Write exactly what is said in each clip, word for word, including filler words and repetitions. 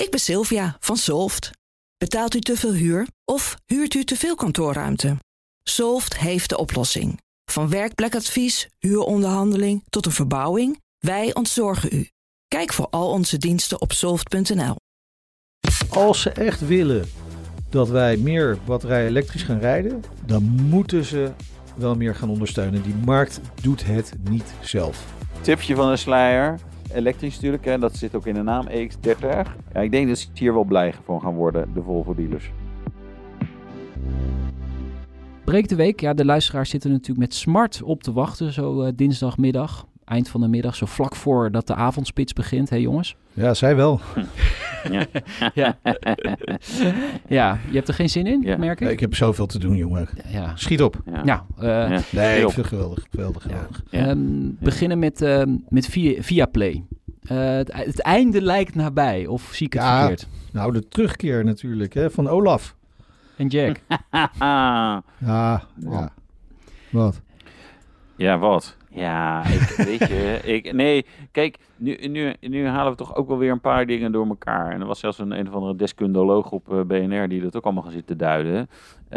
Ik ben Sylvia van Zolft. Betaalt u te veel huur of huurt u te veel kantoorruimte? Zolft heeft de oplossing. Van werkplekadvies, huuronderhandeling tot een verbouwing, wij ontzorgen u. Kijk voor al onze diensten op zolft punt n l. Als ze echt willen dat wij meer batterijen elektrisch gaan rijden, dan moeten ze wel meer gaan ondersteunen. Die markt doet het niet zelf. Tipje van de slijer, elektrisch natuurlijk, hè, dat zit ook in de naam E X dertig. Ja, ik denk dat ze hier wel blij van gaan worden, de Volvo dealers. Breek de week. Ja, de luisteraars zitten natuurlijk met smart op te wachten, zo uh, dinsdagmiddag. Eind van de middag, zo vlak voor dat de avondspits begint, hè jongens? Ja, zij wel. ja. ja. ja, je hebt er geen zin in, ja. merk ik? Nee, ik heb zoveel te doen, jongen. Ja. Schiet op. Ja. Nou, uh, ja. Nee, ik vind het geweldig. geweldig, geweldig. Ja. Ja. Um, ja. Beginnen met, uh, met via, Viaplay. Uh, het, het einde lijkt nabij, of zie ik het ja, verkeerd? Nou, de terugkeer natuurlijk, hè, van Olof. En Jack. ja, ja. Wat? Ja, wat? Ja, ik, weet je, ik, nee, kijk, nu, nu, nu halen we toch ook wel weer een paar dingen door elkaar. En er was zelfs een, een of andere deskundoloog op uh, B N R die dat ook allemaal gaan zitten duiden. Uh,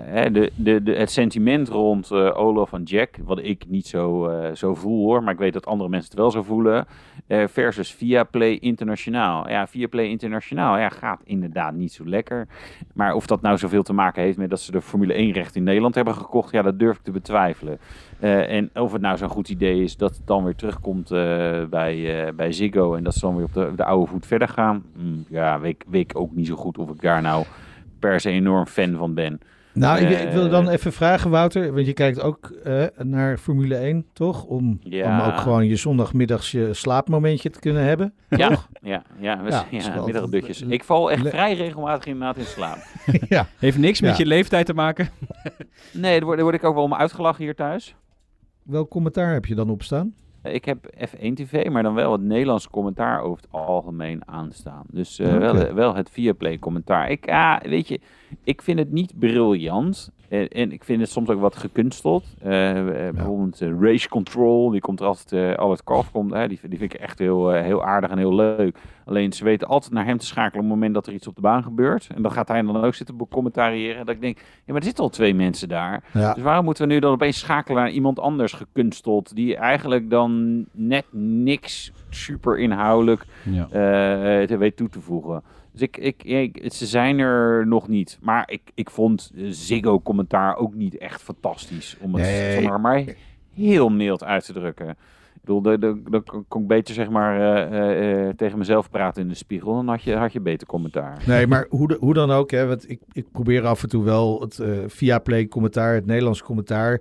hè, de, de, de, het sentiment rond uh, Olof en Jack, wat ik niet zo, uh, zo voel hoor, maar ik weet dat andere mensen het wel zo voelen, uh, versus Viaplay International. Ja, Viaplay International ja, gaat inderdaad niet zo lekker. Maar of dat nou zoveel te maken heeft met dat ze de Formule één recht in Nederland hebben gekocht, ja, dat durf ik te betwijfelen. Uh, en of het nou zo'n goed idee is dat het dan weer terugkomt uh, bij, uh, bij Ziggo en dat ze dan weer op de, de oude voet verder gaan. Mm, ja, weet, weet ik ook niet zo goed of ik daar nou per se enorm fan van ben. Nou, uh, ik, ik wil dan even vragen, Wouter, want je kijkt ook uh, naar Formule één, toch? Om, ja. om ook gewoon je zondagmiddags je slaapmomentje te kunnen hebben, ja, toch? Ja, ja, ja, ja, ja middagdutjes. Ik val echt le- vrij regelmatig inderdaad in slaap. ja. Heeft niks ja. met je leeftijd te maken. nee, daar word, daar word ik ook wel om uitgelachen hier thuis. Welk commentaar heb je dan op staan? Ik heb F één T V, maar dan wel het Nederlands commentaar over het algemeen aanstaan. Dus uh, okay. wel, wel het Viaplay commentaar. Ik, ah, weet je, ik vind het niet briljant. En, en ik vind het soms ook wat gekunsteld. Uh, ja. Bijvoorbeeld uh, Race Control, die komt er altijd, uh, Albert Kalf komt, hè, die, die vind ik echt heel, uh, heel aardig en heel leuk. Alleen ze weten altijd naar hem te schakelen op het moment dat er iets op de baan gebeurt. En dan gaat hij dan ook zitten becommentariëren. Dat ik denk, ja, maar er zitten al twee mensen daar. Ja. Dus waarom moeten we nu dan opeens schakelen naar iemand anders gekunsteld? Die eigenlijk dan net niks super inhoudelijk ja. uh, weet toe te voegen. Dus ik, ik, ik, ze zijn er nog niet. Maar ik, ik vond Ziggo-commentaar ook niet echt fantastisch. Om het nee. zomaar maar heel mild uit te drukken. Ik bedoel, dan kon ik beter zeg maar, uh, uh, tegen mezelf praten in de spiegel. Dan had je, had je beter commentaar. Nee, maar hoe, de, hoe dan ook. Hè, want ik, ik probeer af en toe wel het uh, Viaplay-commentaar, het Nederlands commentaar.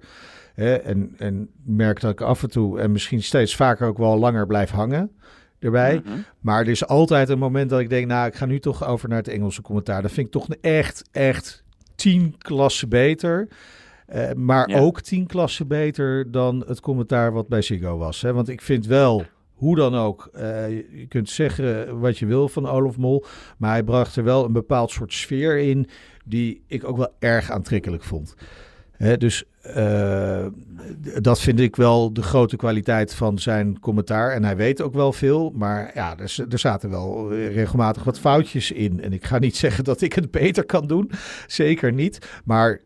Hè, en, en merk dat ik af en toe en misschien steeds vaker ook wel langer blijf hangen. Erbij. Mm-hmm. Maar er is altijd een moment dat ik denk, nou, ik ga nu toch over naar het Engelse commentaar. Dat vind ik toch echt, echt tien klassen beter. Uh, maar ja. ook tien klassen beter dan het commentaar wat bij Ziggo was. Hè? Want ik vind wel, hoe dan ook, uh, je kunt zeggen wat je wil van Olof Mol. Maar hij bracht er wel een bepaald soort sfeer in die ik ook wel erg aantrekkelijk vond. Hè? Dus Uh, d- dat vind ik wel de grote kwaliteit van zijn commentaar. En hij weet ook wel veel, maar ja, er, z- er zaten wel regelmatig wat foutjes in. En ik ga niet zeggen dat ik het beter kan doen, zeker niet. Maar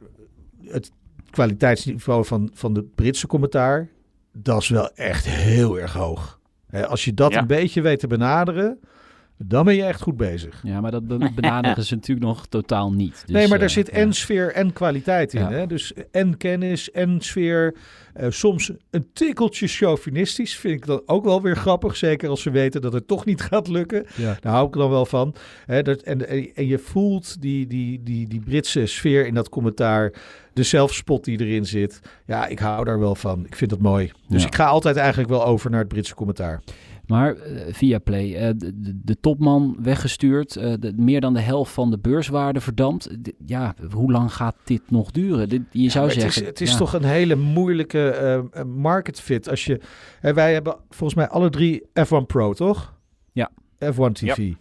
het kwaliteitsniveau van, van de Britse commentaar, dat is wel echt heel erg hoog. Hè, als je dat ja. een beetje weet te benaderen, dan ben je echt goed bezig. Ja, maar dat be- benaderen ze natuurlijk nog totaal niet. Dus, nee, maar daar uh, zit en ja. sfeer en kwaliteit in. Ja. Hè? Dus en kennis en sfeer. Uh, soms een tikkeltje chauvinistisch. Vind ik dan ook wel weer grappig. Zeker als ze weten dat het toch niet gaat lukken. Ja. Daar hou ik dan wel van. Hè, dat, en, en je voelt die, die, die, die Britse sfeer in dat commentaar. De zelfspot die erin zit. Ja, ik hou daar wel van. Ik vind dat mooi. Dus ja. ik ga altijd eigenlijk wel over naar het Britse commentaar. Maar uh, Viaplay, uh, de, de topman weggestuurd, uh, de, meer dan de helft van de beurswaarde verdampt. D- ja, hoe lang gaat dit nog duren? Dit, je ja, zou zeggen, het is, het is ja. toch een hele moeilijke uh, market fit. Als je, en wij hebben volgens mij alle drie F één Pro, toch? Ja. F één T V. Ja.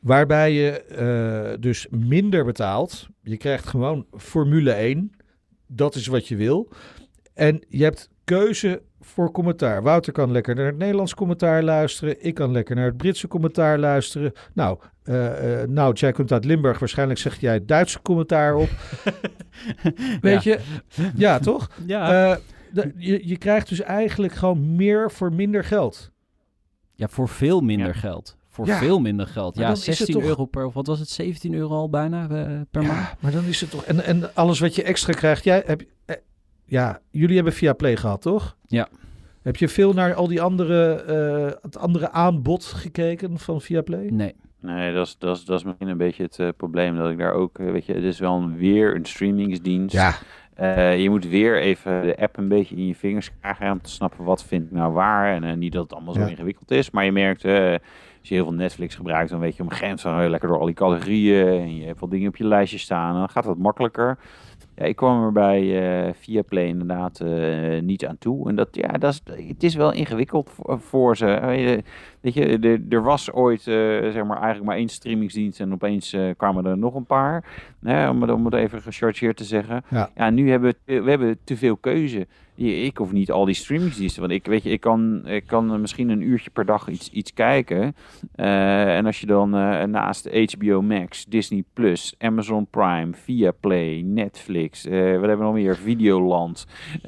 Waarbij je uh, dus minder betaalt. Je krijgt gewoon Formule één. Dat is wat je wil. En je hebt keuze voor commentaar. Wouter kan lekker naar het Nederlands commentaar luisteren. Ik kan lekker naar het Britse commentaar luisteren. Nou, uh, uh, nou jij komt uit Limburg. Waarschijnlijk zeg jij het Duitse commentaar op. Weet ja. je? Ja, toch? Ja. Uh, de, je, je krijgt dus eigenlijk gewoon meer voor minder geld. Ja, voor veel minder ja. geld. Voor ja. veel minder geld. Maar ja, zestien toch... euro per... Wat was het? zeventien euro al bijna uh, per ja, maand? Maar dan is het toch... En, en alles wat je extra krijgt... Jij, heb, eh, ja, jullie hebben Viaplay gehad, toch? Ja. Heb je veel naar al die andere... Uh, het andere aanbod gekeken van Viaplay? Nee. Nee, dat is, dat is, dat is misschien een beetje het uh, probleem. Dat ik daar ook... Uh, weet je, het is wel een, weer een streamingsdienst. Ja. Uh, je moet weer even de app een beetje in je vingers krijgen... om te snappen wat vind ik nou waar. En uh, niet dat het allemaal zo ja. ingewikkeld is. Maar je merkt... Uh, Als je heel veel Netflix gebruikt, dan weet je om grens van heel lekker door al die categorieën en je hebt wel dingen op je lijstje staan. Dan gaat dat makkelijker. Ja, ik kwam er bij uh, Viaplay inderdaad uh, niet aan toe. En dat, ja, dat is, het is wel ingewikkeld voor, voor ze. Weet je, er, er was ooit uh, zeg maar eigenlijk maar één streamingsdienst en opeens uh, kwamen er nog een paar. Hè, om, om het even gechargeerd te zeggen. Ja, ja nu hebben we, we hebben te veel keuze. Ik hoef niet al die streamingsdiensten, want ik weet je, ik kan, ik kan misschien een uurtje per dag iets, iets kijken. Uh, en als je dan uh, naast H B O Max, Disney Plus, Amazon Prime, Viaplay, Netflix, uh, wat hebben we nog meer? Videoland, uh,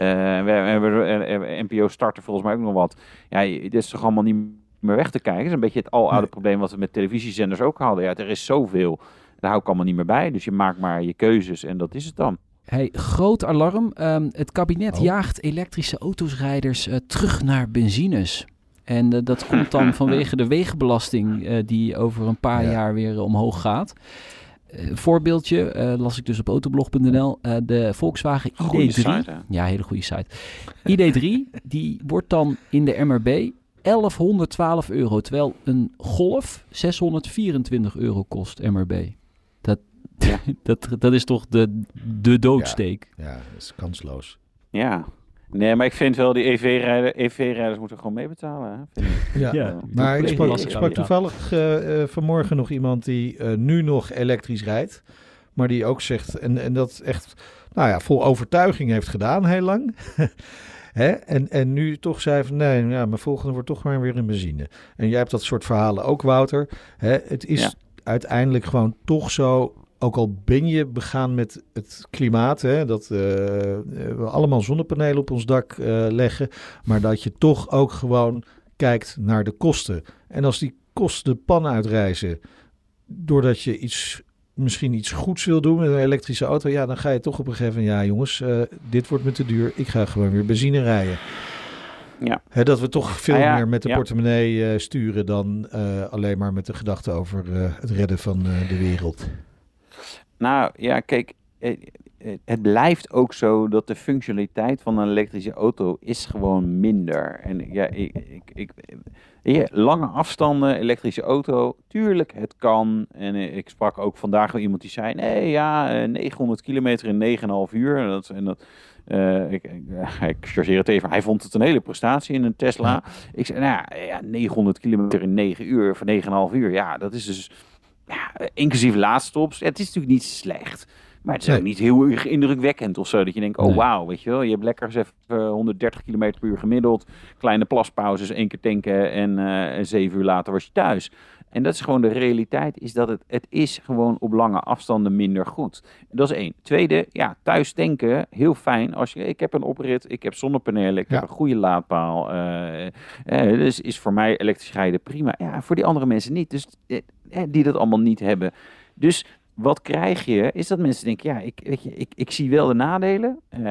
we hebben N P O Starter volgens mij ook nog wat. Ja, dit is toch allemaal niet meer weg te kijken. Dat is een beetje het aloude probleem wat we met televisiezenders ook hadden. Ja, er is zoveel, daar hou ik allemaal niet meer bij. Dus je maakt maar je keuzes en dat is het dan. Hey, groot alarm. Um, het kabinet oh. jaagt elektrische autosrijders uh, terug naar benzines. En uh, dat komt dan vanwege de wegenbelasting uh, die over een paar ja. jaar weer uh, omhoog gaat. Uh, voorbeeldje, uh, las ik dus op autoblog punt n l. Uh, de Volkswagen I D drie. Goeie site, hè? Ja, hele goede site. I D drie, die wordt dan in de M R B elfhonderdtwaalf euro. Terwijl een Golf zeshonderdvierentwintig euro kost, M R B. Dat... Ja. dat, dat is toch de, de doodsteek. Ja, ja, dat is kansloos. Ja, nee, maar ik vind wel die E V-rijder, E V-rijders moeten gewoon meebetalen. Hè? Ja. ja, maar ik sprak, ik sprak toevallig uh, vanmorgen nog iemand die uh, nu nog elektrisch rijdt. Maar die ook zegt, en, en dat echt nou ja, vol overtuiging heeft gedaan heel lang. Hè? En, en nu toch zei van nee, nou, mijn volgende wordt toch maar weer in benzine. En jij hebt dat soort verhalen ook, Wouter. Hè? Het is ja. uiteindelijk gewoon toch zo... Ook al ben je begaan met het klimaat, hè, dat uh, we allemaal zonnepanelen op ons dak uh, leggen, maar dat je toch ook gewoon kijkt naar de kosten. En als die kosten de pan uitreizen, doordat je iets, misschien iets goeds wil doen met een elektrische auto, ja, dan ga je toch op een gegeven moment, ja jongens, uh, dit wordt me te duur, ik ga gewoon weer benzine rijden. Ja. Hè, dat we toch veel ah, ja. meer met de ja. portemonnee uh, sturen dan uh, alleen maar met de gedachte over uh, het redden van uh, de wereld. Nou ja, kijk, het blijft ook zo dat de functionaliteit van een elektrische auto is gewoon minder. En ja, ik, ik, ik, ja, lange afstanden, elektrische auto, tuurlijk, het kan. En ik sprak ook vandaag wel iemand die zei, nee ja, negenhonderd kilometer in negen komma vijf uur. En dat... En dat Uh, ik, ik, ik chargeer het even. Hij vond het een hele prestatie in een Tesla. Ik zei, nou ja, ja negenhonderd kilometer in negen uur, of negen komma vijf uur. Ja, dat is dus... Ja, inclusief laadstops. Ja, het is natuurlijk niet slecht. Maar het is nee. ook niet heel erg indrukwekkend of zo. Dat je denkt, oh nee. wauw, weet je wel. Je hebt lekker eens even uh, honderddertig kilometer per uur gemiddeld. Kleine plaspauzes, één keer tanken en uh, zeven uur later was je thuis. En dat is gewoon de realiteit, is dat het, het is gewoon op lange afstanden minder goed. Dat is één. Tweede, ja, thuis tanken, heel fijn. Als je, ik heb een oprit, ik heb zonnepanelen, ik ja. heb een goede laadpaal. Uh, uh, dus is voor mij elektrisch rijden prima. Ja, voor die andere mensen niet. Dus uh, uh, die dat allemaal niet hebben. Dus wat krijg je, is dat mensen denken, ja, ik, weet je, ik, ik zie wel de nadelen, uh,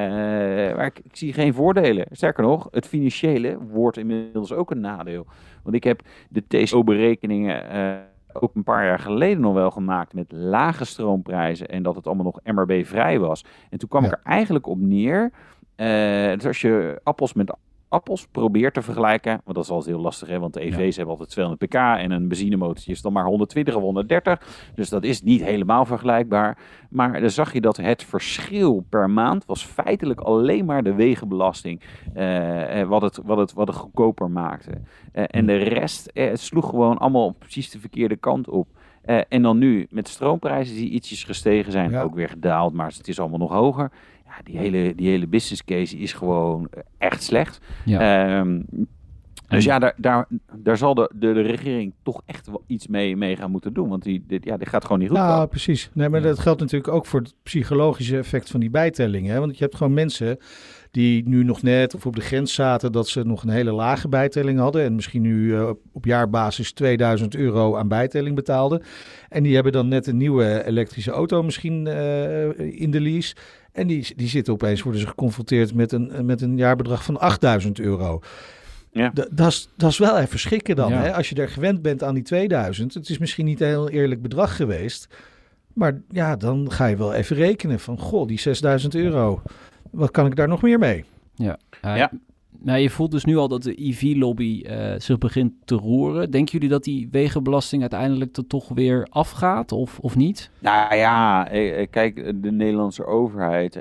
maar ik, ik zie geen voordelen. Sterker nog, het financiële wordt inmiddels ook een nadeel. Want ik heb de T C O-berekeningen uh, ook een paar jaar geleden nog wel gemaakt met lage stroomprijzen en dat het allemaal nog M R B-vrij was. En toen kwam ja. ik er eigenlijk op neer, uh, dus als je appels met appels probeert te vergelijken, want dat is altijd heel lastig, hè? Want de E V's ja. hebben altijd tweehonderd pk en een benzinemotor is dan maar honderdtwintig of honderddertig, dus dat is niet helemaal vergelijkbaar. Maar dan zag je dat het verschil per maand was feitelijk alleen maar de wegenbelasting, eh, wat, het, wat, het, wat het goedkoper maakte. Eh, en de rest eh, het sloeg gewoon allemaal precies de verkeerde kant op. Uh, en dan nu met de stroomprijzen die ietsjes gestegen zijn, ja. ook weer gedaald, maar het is allemaal nog hoger. Ja, die, hele, die hele business case is gewoon echt slecht. Ja. Um, dus ja, daar, daar, daar zal de, de, de regering toch echt wel iets mee, mee gaan moeten doen. Want die, dit, ja, dit gaat gewoon niet goed. Ja, nou, precies. Nee, maar dat geldt natuurlijk ook voor het psychologische effect van die bijtellingen. Hè? Want je hebt gewoon mensen die nu nog net of op de grens zaten dat ze nog een hele lage bijtelling hadden. En misschien nu uh, op jaarbasis tweeduizend euro aan bijtelling betaalden. En die hebben dan net een nieuwe elektrische auto misschien uh, in de lease. En die, die zitten opeens, worden ze geconfronteerd met een, met een jaarbedrag van achtduizend euro. Ja. Dat is wel even schrikken dan. Ja. Hè? Als je er gewend bent aan die tweeduizend. Het is misschien niet een heel eerlijk bedrag geweest. Maar ja, dan ga je wel even rekenen van, goh, die zesduizend euro. Wat kan ik daar nog meer mee? Ja. Uh, ja. Nou, je voelt dus nu al dat de E V-lobby uh, zich begint te roeren. Denken jullie dat die wegenbelasting uiteindelijk er toch weer afgaat of, of niet? Nou ja, kijk, de Nederlandse overheid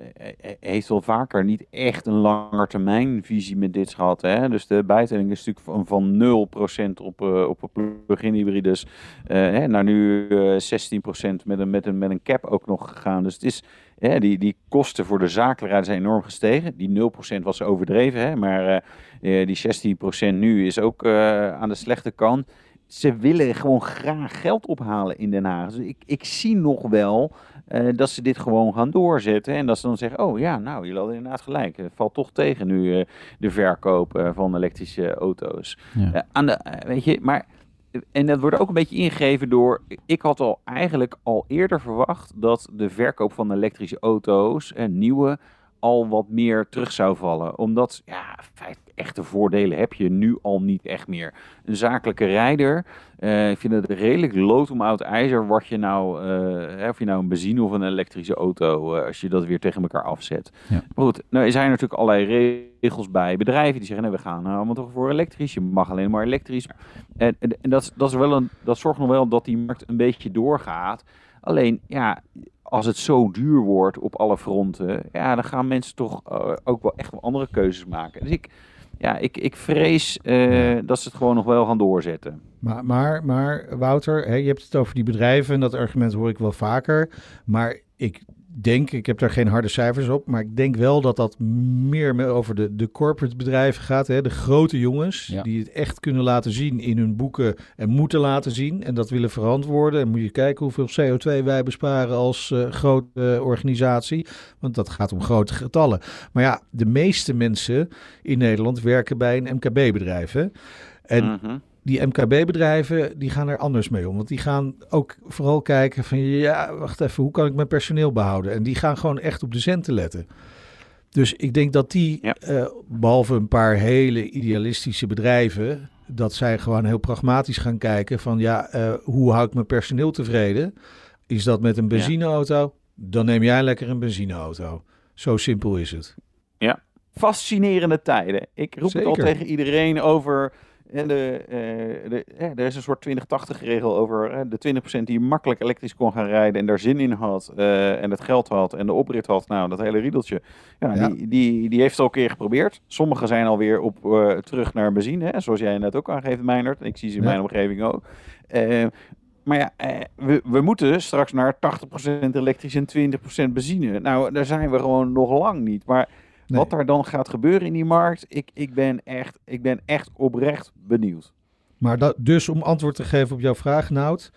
heeft wel vaker niet echt een langetermijnvisie met dit gehad. Hè? Dus de bijtelling is natuurlijk van, van nul procent op, uh, op plug-in hybrides uh, hè, naar nu uh, zestien procent met een, met, een, met een cap ook nog gegaan. Dus het is... Ja, die, die kosten voor de zakenrijder zijn enorm gestegen. Die nul procent was overdreven, hè? Maar uh, die zestien procent nu is ook uh, aan de slechte kant. Ze willen gewoon graag geld ophalen in Den Haag. Dus ik, ik zie nog wel uh, dat ze dit gewoon gaan doorzetten. En dat ze dan zeggen, oh ja, nou, jullie hadden inderdaad gelijk. Het valt toch tegen nu uh, de verkoop uh, van elektrische auto's. Ja. Uh, aan de, uh, weet je, maar... En dat wordt ook een beetje ingegeven door... Ik had al eigenlijk al eerder verwacht dat de verkoop van elektrische auto's en nieuwe al wat meer terug zou vallen. Omdat, ja, echte voordelen heb je nu al niet echt meer. Een zakelijke rijder, uh, ik vind het redelijk lood om oud ijzer wat je nou, uh, of je nou een benzine of een elektrische auto, uh, als je dat weer tegen elkaar afzet. Ja. Maar goed, nou er zijn natuurlijk allerlei regels bij bedrijven die zeggen, nee, we gaan nou allemaal toch voor elektrisch, je mag alleen maar elektrisch. En, en, en dat, dat, is wel een, dat zorgt nog wel dat die markt een beetje doorgaat. Alleen, ja... Als het zo duur wordt op alle fronten, ja, dan gaan mensen toch uh, ook wel echt wel andere keuzes maken. Dus ik, ja, ik, ik vrees uh, dat ze het gewoon nog wel gaan doorzetten. Maar, maar, maar Wouter, hè, je hebt het over die bedrijven en dat argument hoor ik wel vaker. Maar ik denk, ik heb daar geen harde cijfers op, maar ik denk wel dat dat meer over de, de corporate bedrijven gaat. Hè, de grote jongens, ja, die het echt kunnen laten zien in hun boeken en moeten laten zien. En dat willen verantwoorden. En moet je kijken hoeveel C O twee wij besparen als uh, grote uh, organisatie. Want dat gaat om grote getallen. Maar ja, de meeste mensen in Nederland werken bij een M K B-bedrijf. Hè? En... Uh-huh. Die M K B-bedrijven, die gaan er anders mee om. Want die gaan ook vooral kijken van... ja, wacht even, hoe kan ik mijn personeel behouden? En die gaan gewoon echt op de centen letten. Dus ik denk dat die, ja. uh, behalve een paar hele idealistische bedrijven... dat zij gewoon heel pragmatisch gaan kijken van... ja, uh, hoe hou ik mijn personeel tevreden? Is dat met een benzineauto? Dan neem jij lekker een benzineauto. Zo simpel is het. Ja, fascinerende tijden. Ik roep Zeker. het al tegen iedereen over... En de, uh, de, ja, er is een soort twintig tachtig regel over uh, de twintig procent die makkelijk elektrisch kon gaan rijden en daar zin in had uh, en het geld had en de oprit had. Nou, dat hele riedeltje. Ja, ja. Die, die, die heeft het al een keer geprobeerd. Sommigen zijn alweer op, uh, terug naar benzine, hè, zoals jij net ook aangeeft, Meijnerd. Ik zie ze in ja. mijn omgeving ook. Uh, maar ja, uh, we, we moeten straks naar tachtig procent elektrisch en twintig procent benzine. Nou, daar zijn we gewoon nog lang niet, maar... Nee. Wat daar dan gaat gebeuren in die markt, ik, ik, ben, echt, ik ben echt oprecht benieuwd. Maar dat, dus om antwoord te geven op jouw vraag, Nout.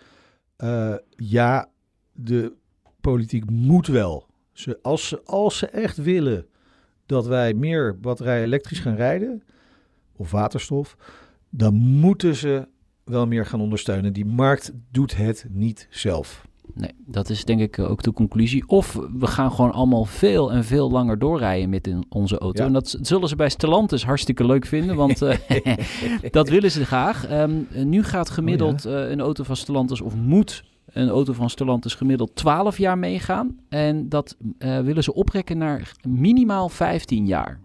Uh, ja, de politiek moet wel. Ze, als, ze, als ze echt willen dat wij meer batterijen elektrisch gaan rijden, of waterstof, dan moeten ze wel meer gaan ondersteunen. Die markt doet het niet zelf. Nee, dat is denk ik ook de conclusie. Of we gaan gewoon allemaal veel en veel langer doorrijden met in onze auto. Ja. En dat zullen ze bij Stellantis hartstikke leuk vinden, want uh, dat willen ze graag. Um, nu gaat gemiddeld oh ja. uh, een auto van Stellantis, of moet een auto van Stellantis gemiddeld twaalf jaar meegaan. En dat uh, willen ze oprekken naar minimaal vijftien jaar.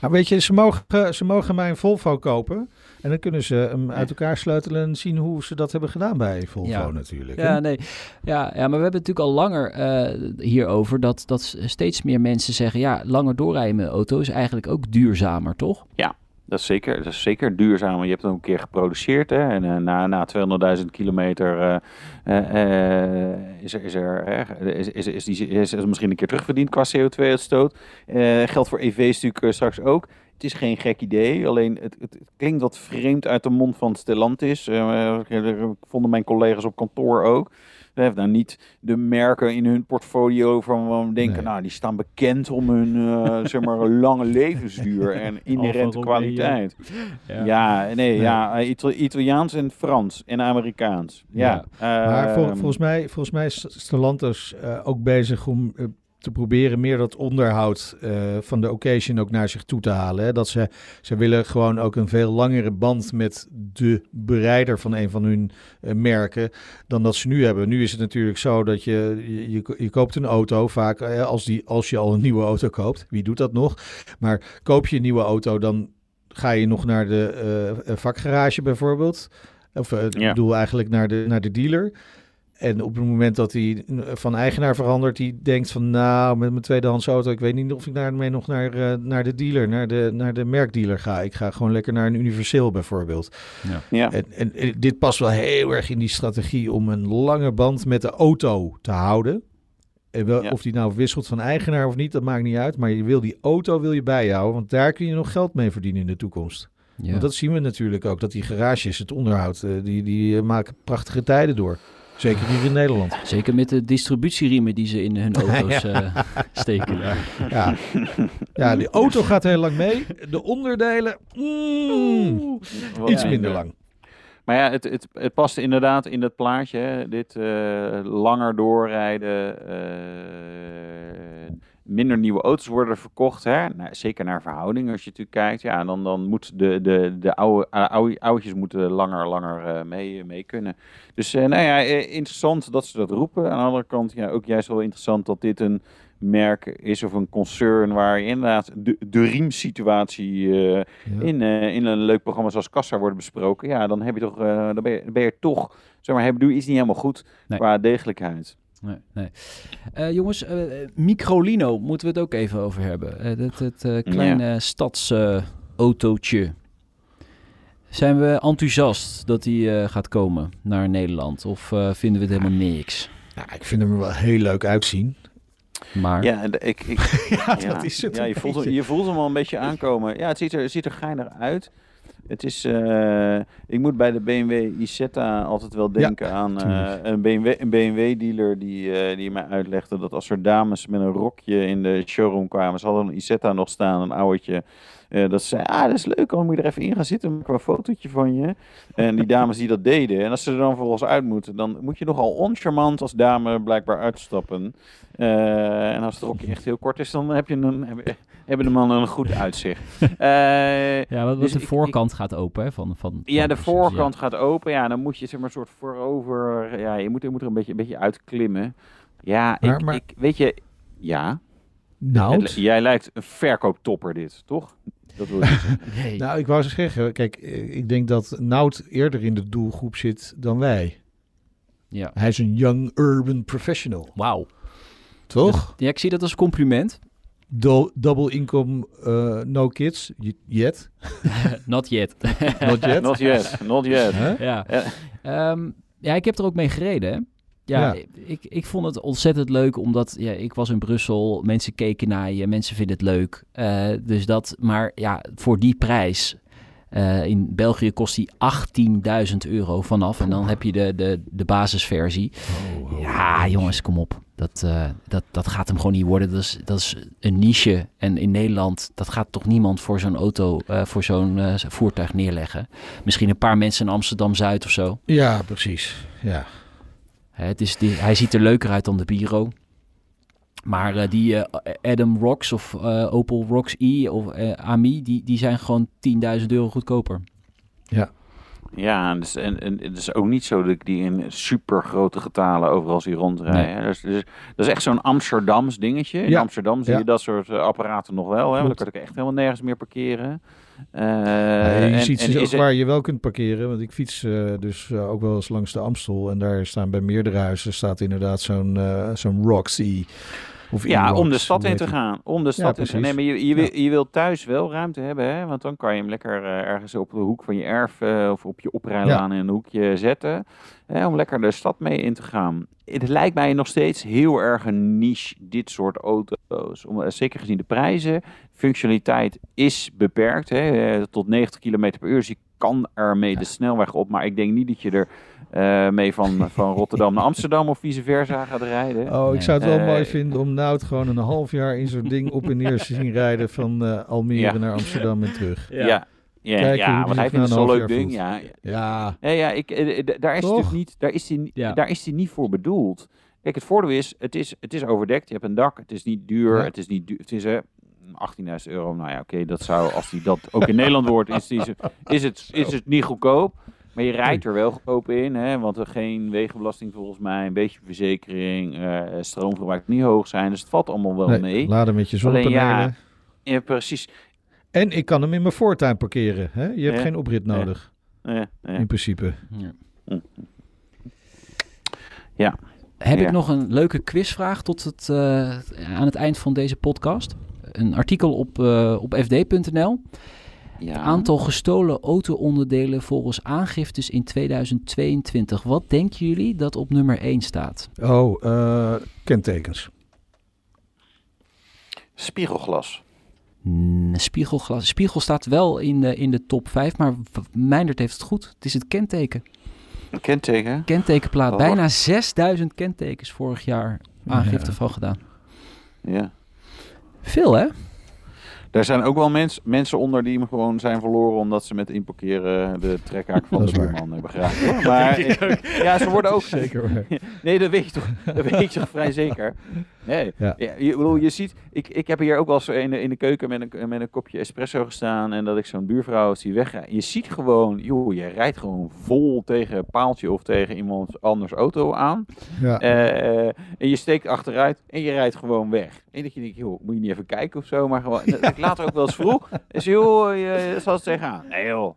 Nou, weet je, ze mogen, ze mogen mij een Volvo kopen en dan kunnen ze hem uit elkaar sleutelen en zien hoe ze dat hebben gedaan bij Volvo ja. natuurlijk. Ja, nee. ja, ja, maar we hebben het natuurlijk al langer uh, hierover dat, dat steeds meer mensen zeggen, ja, langer doorrijden met auto is eigenlijk ook duurzamer, toch? Ja. Dat is zeker, dat is zeker duurzaam. Je hebt het een keer geproduceerd. Hè? En uh, na, na tweehonderdduizend kilometer uh, uh, is, er, is, er, uh, is, is, is, die, is er misschien een keer terugverdiend qua C O twee uitstoot. Uh, geldt voor E V's natuurlijk straks ook. Het is geen gek idee, alleen het, het, het klinkt wat vreemd uit de mond van Stellantis. Uh, vonden mijn collega's op kantoor ook. Ze hebben nou niet de merken in hun portfolio van waar we denken, nee. nou die staan bekend om hun uh, zeg maar, lange levensduur en inherente kwaliteit. Ja, ja nee, nee. ja, Itali- Italiaans en Frans en Amerikaans. Ja. ja. Uh, maar vol, volgens mij, volgens mij is Stellantis uh, ook bezig om uh, te proberen meer dat onderhoud uh, van de occasion ook naar zich toe te halen. Hè? Dat ze, ze willen gewoon ook een veel langere band met de bereider van een van hun uh, merken dan dat ze nu hebben. Nu is het natuurlijk zo dat je, je, je koopt een auto vaak uh, als, die, als je al een nieuwe auto koopt. Wie doet dat nog? Maar koop je een nieuwe auto, dan ga je nog naar de uh, vakgarage bijvoorbeeld. Of uh, ja. ik bedoel eigenlijk naar de, naar de dealer. En op het moment dat hij van eigenaar verandert, die denkt van nou, met mijn tweedehands auto, ik weet niet of ik daarmee nog naar, uh, naar de dealer, naar de, naar de merkdealer ga. Ik ga gewoon lekker naar een universeel bijvoorbeeld. Ja. Ja. En, en, en dit past wel heel erg in die strategie om een lange band met de auto te houden. En wel, ja. Of die nou wisselt van eigenaar of niet, dat maakt niet uit. Maar je wil die auto wil je bijhouden, want daar kun je nog geld mee verdienen in de toekomst. Ja. Want dat zien we natuurlijk ook, dat die garages, het onderhoud, uh, die, die uh, maken prachtige tijden door. Zeker hier in Nederland. Zeker met de distributieriemen die ze in hun auto's ja. uh, steken. Ja. Ja. ja, die auto gaat heel lang mee. De onderdelen, mm, iets minder lang. Maar ja, het, het, het past inderdaad in dat plaatje. Hè. Dit uh, langer doorrijden, uh, minder nieuwe auto's worden verkocht. Hè. Nou, zeker naar verhouding als je natuurlijk kijkt. Ja, dan, dan moet de, de, de oude, oude, oudjes moeten langer, langer uh, mee, mee kunnen. Dus uh, nou ja, interessant dat ze dat roepen. Aan de andere kant ja, ook juist wel interessant dat dit een merk is of een concern waar inderdaad de, de riemsituatie uh, ja. in, uh, in een leuk programma zoals Kassa wordt besproken. Ja, dan heb je toch, uh, dan ben je, dan ben je toch, zeg maar, hebben doe iets niet helemaal goed nee. qua degelijkheid. Nee, nee. Uh, jongens, uh, Microlino moeten we het ook even over hebben. Uh, dat uh, kleine ja. stadsautootje. Uh, Zijn we enthousiast dat die uh, gaat komen naar Nederland? Of uh, vinden we het helemaal niks? Ja, ik vind hem wel heel leuk uitzien. Maar... Ja, ik, ik, ja, ja, dat is het ja, je, voelt, je voelt hem al een beetje aankomen. Ja, het ziet er, het ziet er geinig uit. Het is, uh, ik moet bij de B M W Isetta altijd wel denken ja, aan uh, een B M W, een B M W-dealer die, uh, die mij uitlegde dat als er dames met een rokje in de showroom kwamen, ze hadden een Isetta nog staan, een ouwtje. Uh, dat ze zei, ah, dat is leuk, dan moet je er even in gaan zitten, maak maar een fotootje van je. En die dames die dat deden, en als ze er dan voor ons uit moeten, dan moet je nogal oncharmant als dame blijkbaar uitstappen. Uh, en als het rokje echt heel kort is, dan heb je een, heb, hebben de mannen een goed uitzicht. Uh, ja, wat dus de voorkant ik, gaat open, hè? Van, van, ja, de voorkant ja. gaat open, ja, dan moet je zeg maar een soort voorover, ja, je moet, je moet er een beetje, een beetje uitklimmen. Ja, maar, ik, maar... ik, weet je, ja... Nou, jij lijkt een verkooptopper dit, toch? Dat wil je nee. Nou, ik wou zeggen, kijk, ik denk dat Nout eerder in de doelgroep zit dan wij. Ja. Hij is een young urban professional. Wauw. Toch? Ja, ik zie dat als compliment. Do- double income, uh, no kids, yet. Not yet. Not yet? Not yet, not yet. Huh? Ja. Uh. Um, ja, ik heb er ook mee gereden, hè? Ja, ja. Ik, ik vond het ontzettend leuk, omdat ja, ik was in Brussel, mensen keken naar je, mensen vinden het leuk. Uh, dus dat, maar ja, voor die prijs, uh, in België kost die achttienduizend euro vanaf. En dan heb je de, de, de basisversie. Oh, oh, ja, jongens, kom op. Dat, uh, dat, dat gaat hem gewoon niet worden. Dat is, dat is een niche. En in Nederland, dat gaat toch niemand voor zo'n auto, uh, voor zo'n uh, voertuig neerleggen. Misschien een paar mensen in Amsterdam-Zuid of zo. Ja, precies. Ja. Het is die, hij ziet er leuker uit dan de Biro. Maar uh, die uh, Adam Rocks of uh, Opel Rocks E of uh, Ami, die, die zijn gewoon tienduizend euro goedkoper. Ja, ja dus, en, en het is ook niet zo dat ik die in super grote getalen overal zie rondrijden. Nee. Dus, dus, dat is echt zo'n Amsterdams dingetje. In ja. Amsterdam zie ja. je dat soort apparaten nog wel. Hè? Want dan kan ik echt helemaal nergens meer parkeren. Uh, ja, je en, ziet en, ze ook waar het... je wel kunt parkeren, want ik fiets uh, dus uh, ook wel eens langs de Amstel en daar staan bij meerdere huizen staat inderdaad zo'n uh, zo'n Rocks E. Of ja, om de stad in te gaan. Om de stad ja, in te gaan. Nee, maar je, je, ja. wil, je wilt thuis wel ruimte hebben, hè? Want dan kan je hem lekker uh, ergens op de hoek van je erf uh, of op je oprijlaan ja. in een hoekje zetten. Hè? Om lekker de stad mee in te gaan. Het lijkt mij nog steeds heel erg een niche, dit soort auto's. Om, uh, zeker gezien de prijzen. Functionaliteit is beperkt, hè? Uh, tot negentig kilometer per uur. Dus je kan ermee ja. de snelweg op. Maar ik denk niet dat je er... Uh, mee van, van Rotterdam naar Amsterdam of vice versa gaat rijden. Oh, ik zou het wel uh, mooi vinden om Nout gewoon een half jaar in zo'n ding op en neer te zien rijden van uh, Almere ja. naar Amsterdam en terug. Ja, ja. ja, Kijken ja want hij vindt het zo'n leuk ding. Ja, ja. ja. ja, ja ik, d- daar is natuurlijk niet, daar is die, ja. daar is die niet voor bedoeld. Kijk, het voordeel is, het is, het is overdekt, je hebt een dak, het is niet duur, ja. het is niet duur, het is... Uh, achttienduizend euro, nou ja, oké, okay, dat zou, als die dat ook in Nederland wordt, is, die, is, het, is het niet goedkoop. Maar je rijdt er wel open in, hè? Want er geen wegenbelasting volgens mij, een beetje verzekering, uh, stroomverbruik niet hoog zijn, dus het valt allemaal wel nee, mee. Laden met je zonnepanelen. Alleen ja, ja, precies. En ik kan hem in mijn voortuin parkeren, hè? Je hebt ja, geen oprit nodig, ja, ja, ja. in principe. Ja. ja. Heb ja. ik nog een leuke quizvraag tot het, uh, aan het eind van deze podcast? Een artikel op, uh, op f d punt n l. Ja. Het aantal gestolen auto-onderdelen volgens aangiftes in tweeduizend tweeëntwintig. Wat denken jullie dat op nummer één staat? Oh, uh, kentekens. Spiegelglas. Mm, spiegelglas. Spiegel staat wel in de, in de top vijf, maar Meindert heeft het goed. Het is het kenteken. Een kenteken? Kentekenplaat. Oh. Bijna zesduizend kentekens vorig jaar aangifte ja. van gedaan. Ja. Veel, hè? Er zijn ook wel mens, mensen onder die hem gewoon zijn verloren omdat ze met inparkeren de trekhaak van de buurman hebben geraakt. Maar ja, ze worden ook zeker. Nee, dat weet je toch, dat weet je toch vrij zeker. Nee, ja. Ja, je, bedoel, je ziet, ik, ik heb hier ook wel eens in de, in de keuken met een, met een kopje espresso gestaan en dat ik zo'n buurvrouw is die wegrijdt. Je ziet gewoon, joh, je rijdt gewoon vol tegen een paaltje of tegen iemand anders auto aan. Ja. Uh, en je steekt achteruit en je rijdt gewoon weg. En dat je denkt, joh, moet je niet even kijken of zo, maar gewoon. Ja. Ik later ook wel eens vroeg, is joh, je zal het tegenaan. Nee joh,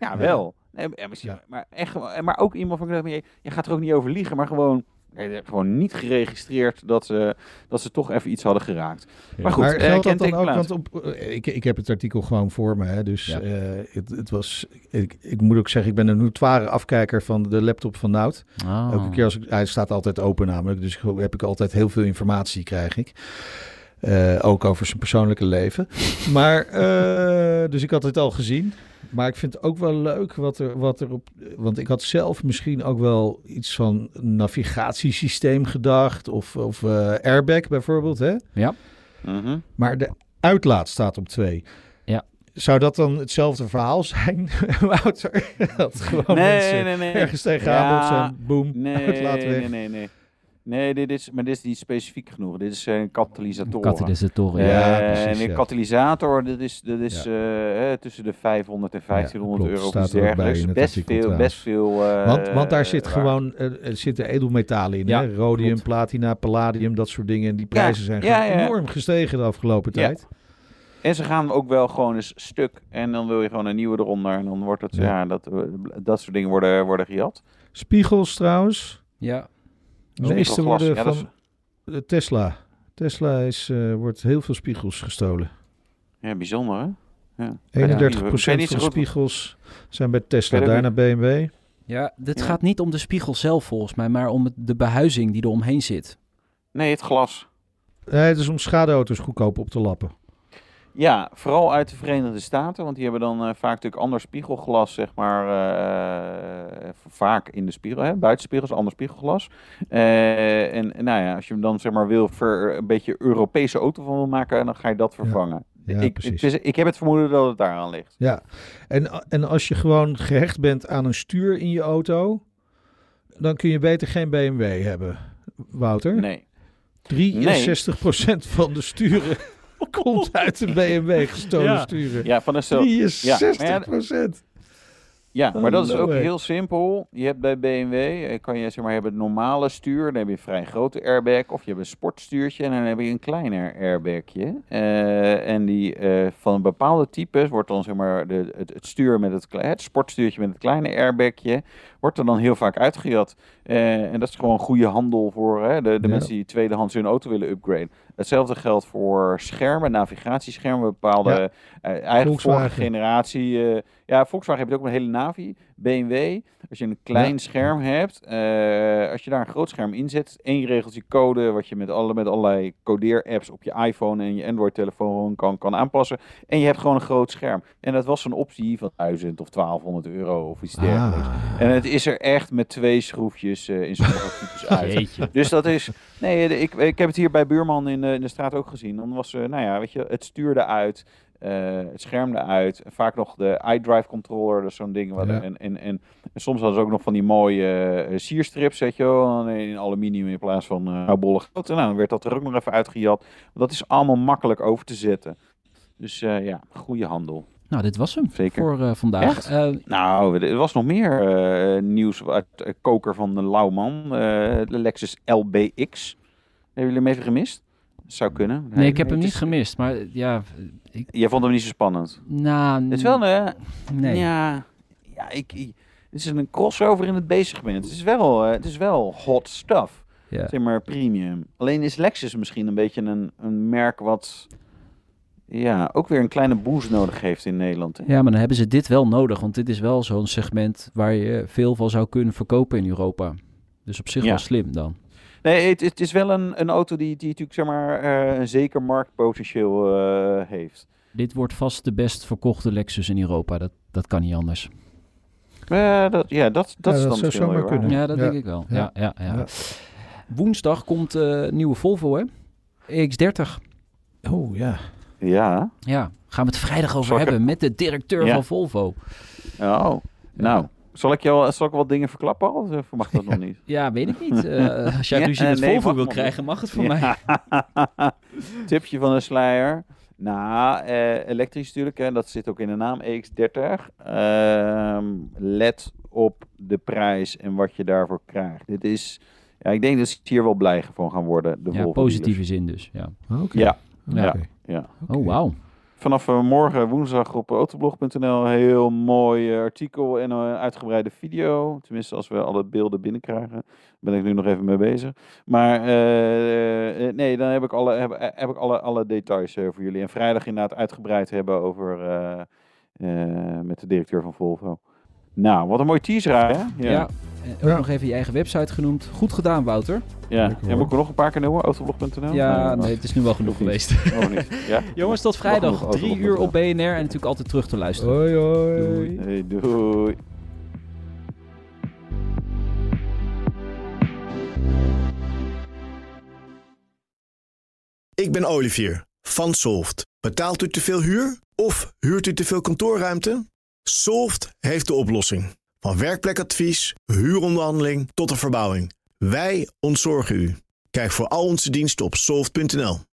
ja wel. Nee, misschien, ja. Maar, echt, maar ook iemand van, je, je gaat er ook niet over liegen, maar gewoon... Gewoon niet geregistreerd dat ze, dat ze toch even iets hadden geraakt. Ja. Maar goed, maar geldt dat dan ook? Want op, ik, ik heb het artikel gewoon voor me. Hè, dus ja. uh, het, het was. Ik, ik moet ook zeggen, ik ben een notoire afkijker van de laptop van Nout. Oh. Elke keer als ik, hij staat altijd open namelijk. Dus heb ik altijd heel veel informatie krijg ik. Uh, ook over zijn persoonlijke leven. Maar, uh, dus ik had het al gezien. Maar ik vind het ook wel leuk wat er, wat er op... Want ik had zelf misschien ook wel iets van navigatiesysteem gedacht. Of, of uh, airbag bijvoorbeeld, hè? Ja. Uh-huh. Maar de uitlaat staat op twee. Ja. Zou dat dan hetzelfde verhaal zijn, Wouter? Dat gewoon nee, mensen nee, nee. ergens tegenaan botsen. Ja. Boom, nee, uitlaat weg. Nee, nee, nee. Nee, dit is, maar dit is niet specifiek genoeg. Dit is een katalysator. Katalysatoren, ja. Uh, precies, en een ja. katalysator, dat is, dat is ja. uh, tussen de vijfhonderd en vijftienhonderd ja, euro of iets dergelijks. Best veel, best veel. Uh, want, want daar zit uh, gewoon uh, zitten edelmetalen in. Ja, hè? Rhodium, klopt. Platina, palladium, dat soort dingen. En die prijzen ja, zijn ja, ja. enorm gestegen de afgelopen ja. tijd. En ze gaan ook wel gewoon eens stuk. En dan wil je gewoon een nieuwe eronder. En dan wordt het, ja, ja dat, dat soort dingen worden, worden gejat. Spiegels trouwens. Ja. De meeste worden van ja, is... Tesla. Tesla is, uh, wordt heel veel spiegels gestolen. Ja, bijzonder hè? Ja. eenendertig procent ja. van spiegels zijn bij Tesla, daarna B M W. Ja, dit ja. gaat niet om de spiegel zelf volgens mij, maar om de behuizing die er omheen zit. Nee, het glas. Nee, het is om schadeauto's goedkoop op te lappen. Ja, vooral uit de Verenigde Staten, want die hebben dan uh, vaak natuurlijk ander spiegelglas, zeg maar, uh, vaak in de spiegel, hè? Buitenspiegels, ander spiegelglas. Uh, en nou ja, als je hem dan zeg maar wil ver, een beetje Europese auto van wil maken, dan ga je dat vervangen. Ja, ja, ik, precies. Het is, ik heb het vermoeden dat het daaraan ligt. Ja, en, en als je gewoon gehecht bent aan een stuur in je auto, dan kun je beter geen B M W hebben, Wouter. Nee. drieënzestig procent nee. van de sturen... komt uit de B M W gestolen ja. sturen. Ja, van een stel... drieënzestig procent. Ja, maar dat is ook heel simpel. Je hebt bij B M W, kan je zeg maar hebben het normale stuur, dan heb je een vrij grote airbag, of je hebt een sportstuurtje en dan heb je een kleiner airbagje. Uh, en die uh, van een bepaalde types wordt dan zeg maar de, het, het stuur met het, het sportstuurtje met het kleine airbagje wordt er dan heel vaak uitgejat. Uh, en dat is gewoon goede handel voor hè, de, de ja. mensen die tweedehands hun auto willen upgraden. Hetzelfde geldt voor schermen, navigatieschermen, bepaalde ja. uh, eigen Volkswagen. vorige generatie. Uh, ja, Volkswagen heeft ook een hele navi. B M W, als je een klein ja. scherm hebt, uh, als je daar een groot scherm inzet, één regeltje code, wat je met, alle, met allerlei codeer-apps op je iPhone en je Android-telefoon kan, kan aanpassen. En je hebt gewoon een groot scherm. En dat was zo'n optie van duizend of twaalfhonderd euro of iets dergelijks. Ah. En het is er echt met twee schroefjes uh, in sommige types uit. Jeetje. Dus dat is... Nee, ik, ik heb het hier bij buurman in de, in de straat ook gezien. Dan was, uh, nou ja, weet je, het stuurde uit... Uh, het scherm eruit, vaak nog de iDrive controller, dus zo'n ding. Wat ja. en, en, en, en soms hadden ze ook nog van die mooie uh, sierstrips, weet je wel, in aluminium in plaats van uh, bollig. Nou, dan werd dat er ook nog even uitgejat. Dat is allemaal makkelijk over te zetten. Dus uh, ja, goede handel. Nou, dit was hem Zeker. voor uh, vandaag. Uh, nou, er was nog meer uh, nieuws uit uh, koker van de Lauwman, uh, de Lexus L B X. Hebben jullie hem even gemist? Zou kunnen. Nee, ik heb hem niet gemist, maar ja... Ik... Jij vond hem niet zo spannend? Nou... Het is wel een... Nee. Ja, ja ik, ik... Het is een crossover in het B-segment. Het is wel, uh, het is wel hot stuff. Ja. Zeg maar premium. Alleen is Lexus misschien een beetje een, een merk wat... Ja, ook weer een kleine boost nodig heeft in Nederland. Hè? Ja, maar dan hebben ze dit wel nodig. Want dit is wel zo'n segment waar je veel van zou kunnen verkopen in Europa. Dus op zich ja. wel slim dan. Nee, het, het is wel een, een auto die, die natuurlijk zeg maar, uh, een zeker marktpotentieel uh, heeft. Dit wordt vast de best verkochte Lexus in Europa. Dat, dat kan niet anders. Uh, dat, ja, dat, dat ja, is dat dan zou zomaar kunnen. Ja, dat ja. denk ik wel. Ja. Ja, ja, ja. Ja. Woensdag komt uh, nieuwe Volvo, hè? E X dertig. Oh, ja. Ja. Ja, gaan we het vrijdag over hebben ik... met de directeur ja. van Volvo. Oh, uh, nou. Zal ik jou zal ik wat dingen verklappen? Of mag dat ja. nog niet? Ja, weet ik niet. Uh, als jij ja, ruzie met nee, Volvo wil krijgen, mag het voor ja. mij. Tipje van de slijer. Nou, uh, elektrisch natuurlijk. Hè. Dat zit ook in de naam, E X dertig. Uh, let op de prijs en wat je daarvoor krijgt. Dit is, ja, ik denk dat ze hier wel blij van gaan worden. De ja, positieve zin dus. Ja. Oh, okay. ja. ja. Okay. ja. Oh, wauw. Vanaf morgen woensdag op autoblog punt n l heel mooi artikel en een uitgebreide video. Tenminste, als we alle beelden binnenkrijgen. Ben ik nu nog even mee bezig. Maar uh, nee, dan heb ik, alle, heb, heb ik alle, alle details uh, voor jullie. En vrijdag inderdaad uitgebreid hebben over uh, uh, met de directeur van Volvo. Nou, wat een mooi teaser, hè? Ja. ja. Ook ja. nog even je eigen website genoemd. Goed gedaan, Wouter. Ja, en ja, moet ik nog een paar keer noemen? autoblog punt n l? Ja, nee, nee, het is nu wel genoeg geweest. Oh, niet. Ja. Jongens, tot vrijdag. Drie uur op B N R en natuurlijk altijd terug te luisteren. Hoi, hoi. Doei. Hey, doei. Ik ben Olivier van Zolft. Betaalt u te veel huur of huurt u te veel kantoorruimte? Zolft heeft de oplossing. Van werkplekadvies, huuronderhandeling tot de verbouwing. Wij ontzorgen u. Kijk voor al onze diensten op zolft punt n l.